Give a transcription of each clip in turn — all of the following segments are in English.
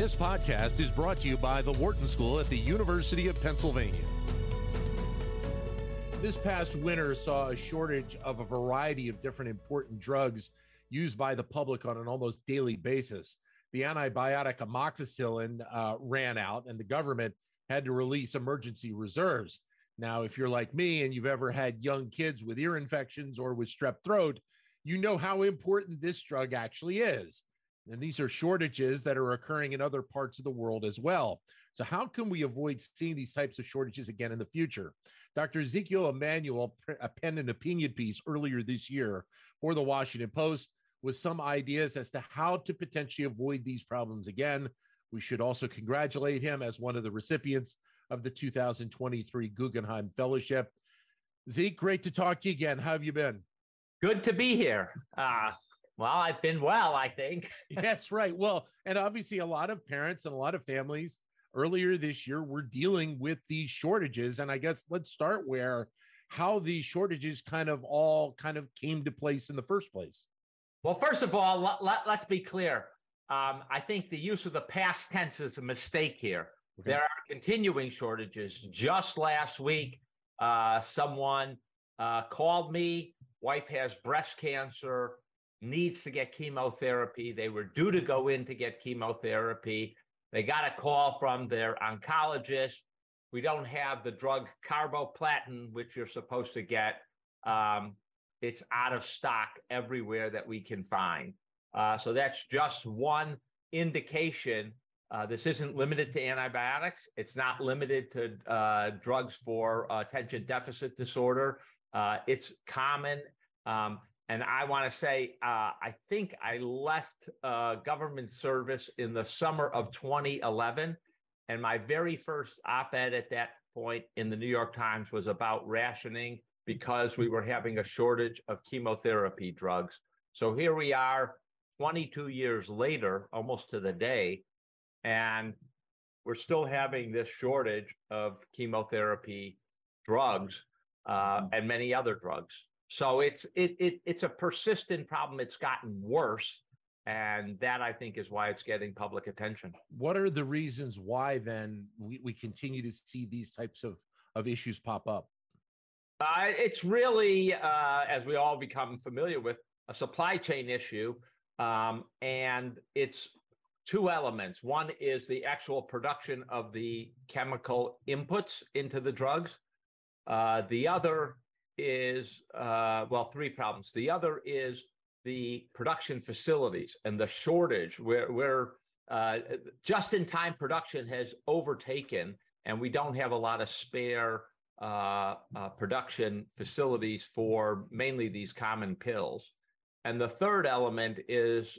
This podcast is brought to you by the Wharton School at the University of Pennsylvania. This past winter saw a shortage of a variety of different important drugs used by the public on an almost daily basis. The antibiotic amoxicillin ran out, and the government had to release emergency reserves. Now, if you're like me and you've ever had young kids with ear infections or with strep throat, you know how important this drug actually is. And these are shortages that are occurring in other parts of the world as well. So how can we avoid seeing these types of shortages again in the future? Dr. Ezekiel Emanuel penned an opinion piece earlier this year for the Washington Post with some ideas as to how to potentially avoid these problems again. We should also congratulate him as one of the recipients of the 2023 Guggenheim Fellowship. Zeke, great to talk to you again. How have you been? Good to be here. Well, I've been well, I think. That's right. Well, and obviously a lot of parents and a lot of families earlier this year were dealing with these shortages. And I guess let's start where how these shortages all came to place in the first place. Well, first of all, let's be clear. I think the use of the past tense is a mistake here. Okay. There are continuing shortages. Just last week, someone called me. Wife has breast cancer, needs to get chemotherapy. They were due to go in to get chemotherapy. They got a call from their oncologist. We don't have the drug carboplatin, which you're supposed to get. It's out of stock everywhere that we can find. So that's just one indication. This isn't limited to antibiotics. It's not limited to drugs for attention deficit disorder. It's common. And I want to say, I think I left government service in the summer of 2011. And my very first op-ed at that point in the New York Times was about rationing because we were having a shortage of chemotherapy drugs. So here we are 22 years later, almost to the day, and we're still having this shortage of chemotherapy drugs and many other drugs. So it's a persistent problem. It's gotten worse. And that, I think, is why it's getting public attention. What are the reasons why, then, we continue to see these types of issues pop up? It's really, as we all become familiar with, a supply chain issue. And it's two elements. One is the actual production of the chemical inputs into the drugs. The other is, three problems. The other is the production facilities and the shortage where just-in-time production has overtaken, and we don't have a lot of spare production facilities for mainly these common pills. And the third element is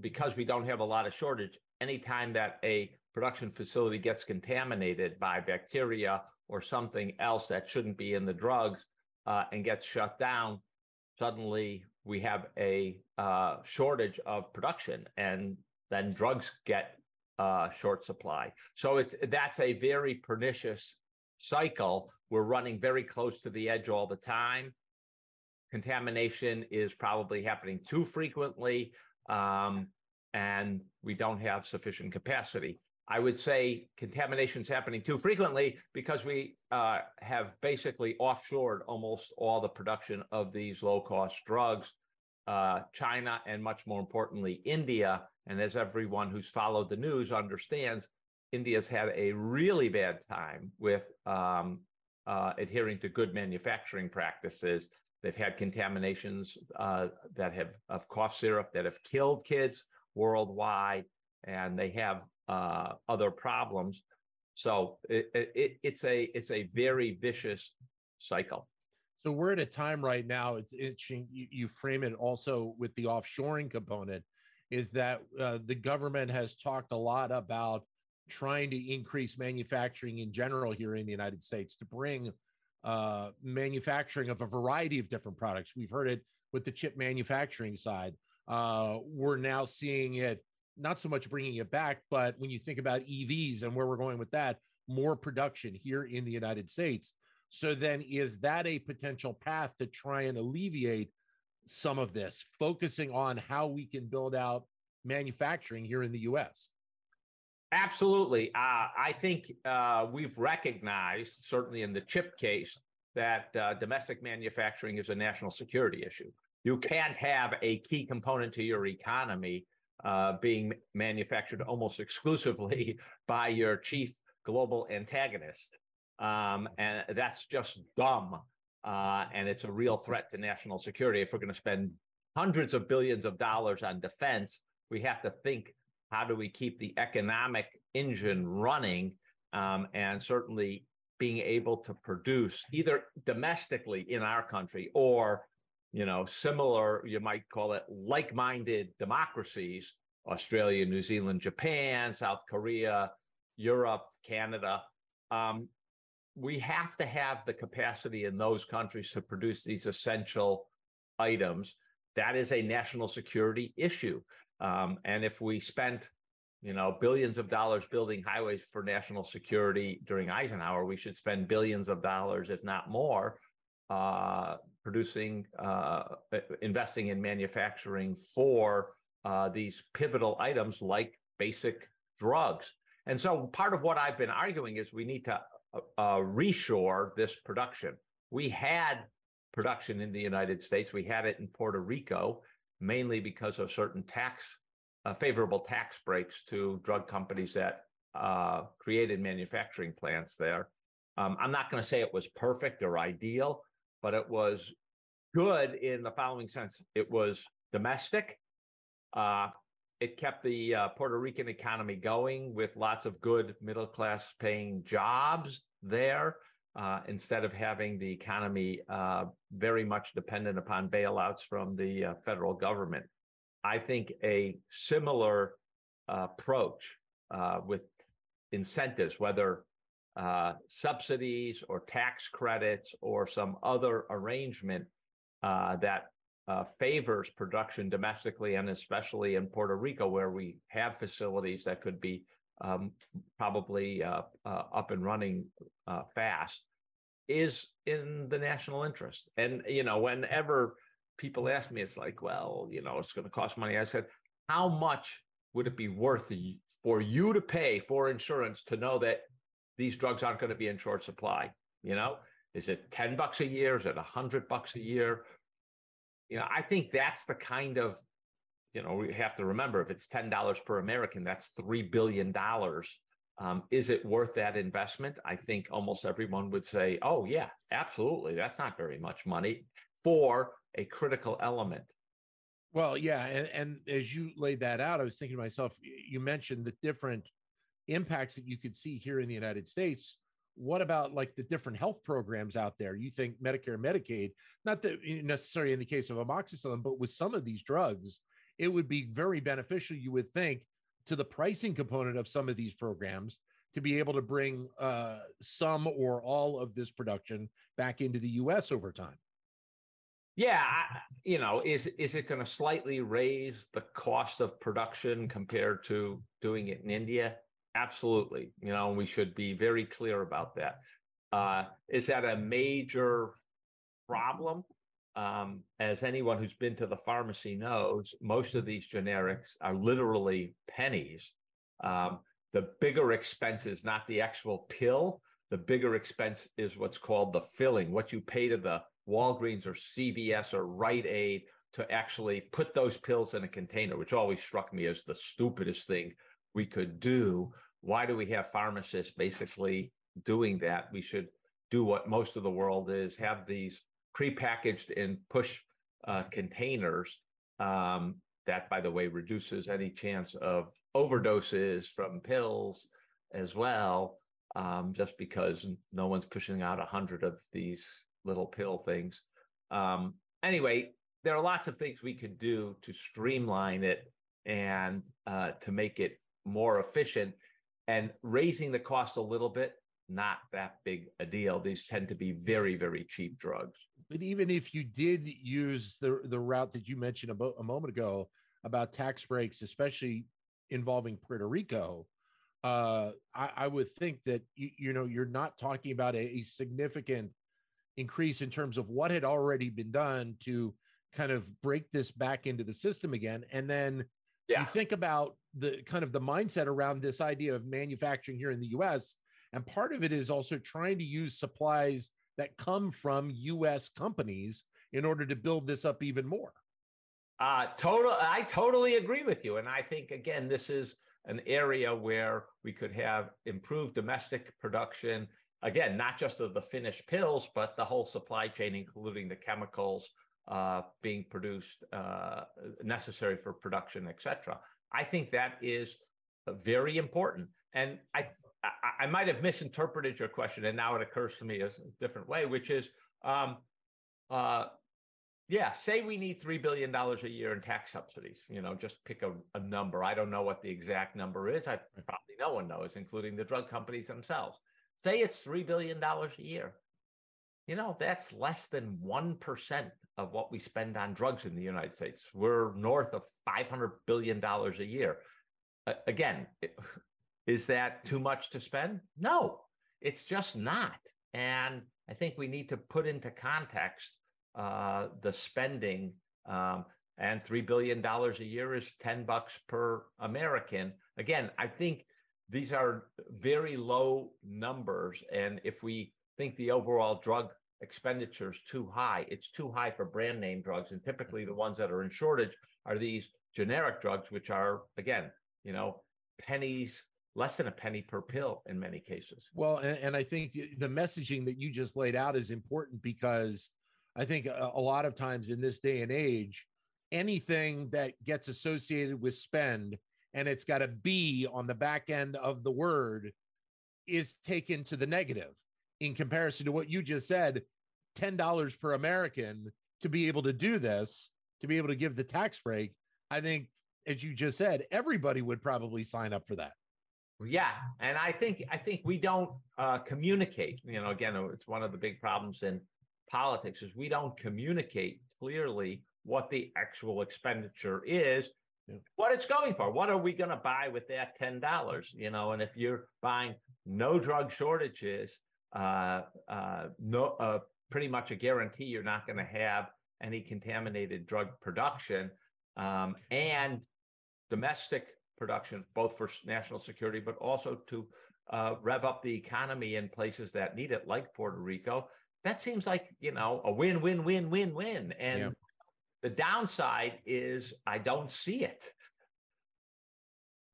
because we don't have a lot of shortage, anytime that a production facility gets contaminated by bacteria or something else that shouldn't be in the drugs, and gets shut down, suddenly we have a shortage of production, and then drugs get short supply. So that's a very pernicious cycle. We're running very close to the edge all the time. Contamination is probably happening too frequently, and we don't have sufficient capacity. I would say contamination's happening too frequently because we have basically offshored almost all the production of these low-cost drugs, China, and much more importantly, India. And as everyone who's followed the news understands, India's had a really bad time with adhering to good manufacturing practices. They've had contaminations of cough syrup that have killed kids worldwide, and they have other problems. So it's a very vicious cycle. So we're at a time right now, it's interesting, you frame it also with the offshoring component, is that the government has talked a lot about trying to increase manufacturing in general here in the United States to bring manufacturing of a variety of different products. We've heard it with the chip manufacturing side. We're now seeing it not so much bringing it back, but when you think about EVs and where we're going with that, more production here in the United States. So then is that a potential path to try and alleviate some of this, focusing on how we can build out manufacturing here in the U.S.? Absolutely. I think we've recognized, certainly in the chip case, that domestic manufacturing is a national security issue. You can't have a key component to your economy being manufactured almost exclusively by your chief global antagonist. And that's just dumb. And it's a real threat to national security. If we're going to spend hundreds of billions of dollars on defense, we have to think, how do we keep the economic engine running? And certainly being able to produce either domestically in our country or, you know, similar, you might call it like-minded democracies, Australia, New Zealand, Japan, South Korea, Europe, Canada. We have to have the capacity in those countries to produce these essential items. That is a national security issue. And if we spent, you know, billions of dollars building highways for national security during Eisenhower, we should spend billions of dollars, if not more, producing, investing in manufacturing for these pivotal items like basic drugs. And so part of what I've been arguing is we need to reshore this production. We had production in the United States. We had it in Puerto Rico, mainly because of certain tax, favorable tax breaks to drug companies that created manufacturing plants there. I'm not going to say it was perfect or ideal, but it was good in the following sense. It was domestic. It kept the Puerto Rican economy going with lots of good middle-class paying jobs there, instead of having the economy very much dependent upon bailouts from the federal government. I think a similar approach with incentives, whether subsidies or tax credits or some other arrangement that favors production domestically, and especially in Puerto Rico, where we have facilities that could be probably up and running fast, is in the national interest. And, you know, whenever people ask me, it's like, well, you know, it's going to cost money. I said, how much would it be worth for you to pay for insurance to know that these drugs aren't going to be in short supply? You know, is it $10 a year? Is it $100 a year? You know, I think that's the kind of, you know, we have to remember, if it's $10 per American, that's $3 billion. Is it worth that investment? I think almost everyone would say, oh, yeah, absolutely. That's not very much money for a critical element. Well, yeah. And as you laid that out, I was thinking to myself, you mentioned the different impacts that you could see here in the United States. What about like the different health programs out there? You think Medicare, Medicaid, not that necessarily in the case of amoxicillin, but with some of these drugs, it would be very beneficial, you would think, to the pricing component of some of these programs to be able to bring some or all of this production back into the U.S. over time. Yeah, you know, is it going to slightly raise the cost of production compared to doing it in India? Absolutely. You know, we should be very clear about that. Is that a major problem? As anyone who's been to the pharmacy knows, most of these generics are literally pennies. The bigger expense is not the actual pill. The bigger expense is what's called the filling, what you pay to the Walgreens or CVS or Rite Aid to actually put those pills in a container, which always struck me as the stupidest thing we could do. Why do we have pharmacists basically doing that? We should do what most of the world is, have these prepackaged and push containers. That, by the way, reduces any chance of overdoses from pills as well, just because no one's pushing out 100 of these little pill things. Anyway, there are lots of things we could do to streamline it and to make it more efficient, and raising the cost a little bit, not that big a deal. These tend to be very, very cheap drugs. But even if you did use the route that you mentioned a moment ago about tax breaks, especially involving Puerto Rico, I would think that, you know, you're not talking about a significant increase in terms of what had already been done to kind of break this back into the system again. And then you think about the kind of the mindset around this idea of manufacturing here in the US. And part of it is also trying to use supplies that come from US companies in order to build this up even more. I totally agree with you. And I think, again, this is an area where we could have improved domestic production, again, not just of the finished pills, but the whole supply chain, including the chemicals being produced, necessary for production, et cetera. I think that is very important. And I might have misinterpreted your question, and now it occurs to me as a different way, which is, say we need $3 billion a year in tax subsidies, just pick a number. I don't know what the exact number is. Probably no one knows, including the drug companies themselves. Say it's $3 billion a year. That's less than 1% of what we spend on drugs in the United States. We're north of $500 billion a year. Is that too much to spend? No, it's just not. And I think we need to put into context the spending, and $3 billion a year is $10 per American. Again, I think these are very low numbers. And if we think the overall drug expenditure is too high, it's too high for brand name drugs. And typically the ones that are in shortage are these generic drugs, which are, again, pennies, less than a penny per pill in many cases. Well, and I think the messaging that you just laid out is important, because I think a lot of times in this day and age, anything that gets associated with spend and it's got a B on the back end of the word is taken to the negative in comparison to what you just said, $10 per American to be able to do this, to be able to give the tax break. I think, as you just said, everybody would probably sign up for that. Yeah. And I think we don't communicate, again, it's one of the big problems in politics is we don't communicate clearly what the actual expenditure is, what it's going for. What are we going to buy with that $10? And if you're buying no drug shortages, pretty much a guarantee you're not going to have any contaminated drug production, and domestic production, both for national security, but also to rev up the economy in places that need it, like Puerto Rico. That seems like, a win-win-win-win-win. And the downside is I don't see it.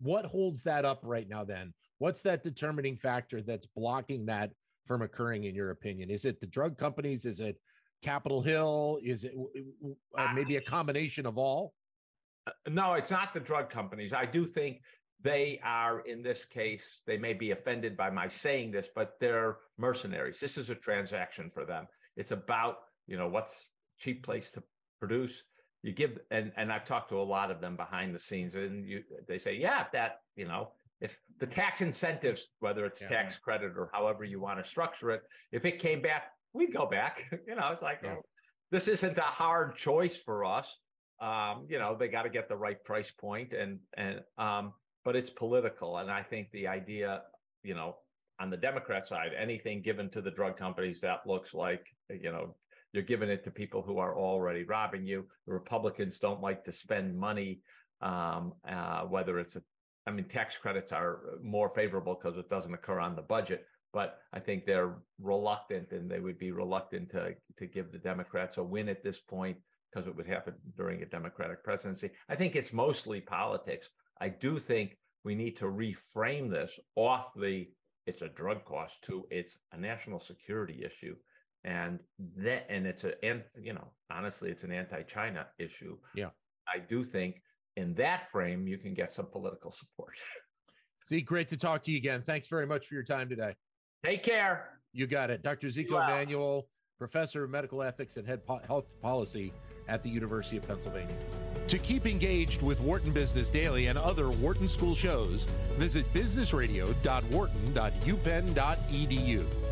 What holds that up right now then? What's that determining factor that's blocking that from occurring, in your opinion? Is it the drug companies? Is it Capitol Hill? Is it maybe a combination of all? No, it's not the drug companies. I do think they are, in this case, they may be offended by my saying this, but they're mercenaries. This is a transaction for them. It's about, what's cheap place to produce. You give, and I've talked to a lot of them behind the scenes, and they say, if the tax incentives, whether it's tax credit or however you want to structure it, if it came back, we'd go back. It's like, this isn't a hard choice for us. They got to get the right price point, and but it's political. And I think the idea, on the Democrat side, anything given to the drug companies, that looks like, you're giving it to people who are already robbing you. The Republicans don't like to spend money, whether it's tax credits are more favorable because it doesn't occur on the budget. But I think they're reluctant, and they would be reluctant to give the Democrats a win at this point because it would happen during a Democratic presidency. I think it's mostly politics. I do think we need to reframe this off it's a drug cost to it's a national security issue. Honestly, it's an anti-China issue. Yeah. I do think in that frame, you can get some political support. Zeke, great to talk to you again. Thanks very much for your time today. Take care. You got it. Dr. Ezekiel Emanuel, Professor of Medical Ethics and Head Health Policy at the University of Pennsylvania. To keep engaged with Wharton Business Daily and other Wharton School shows, visit businessradio.wharton.upenn.edu.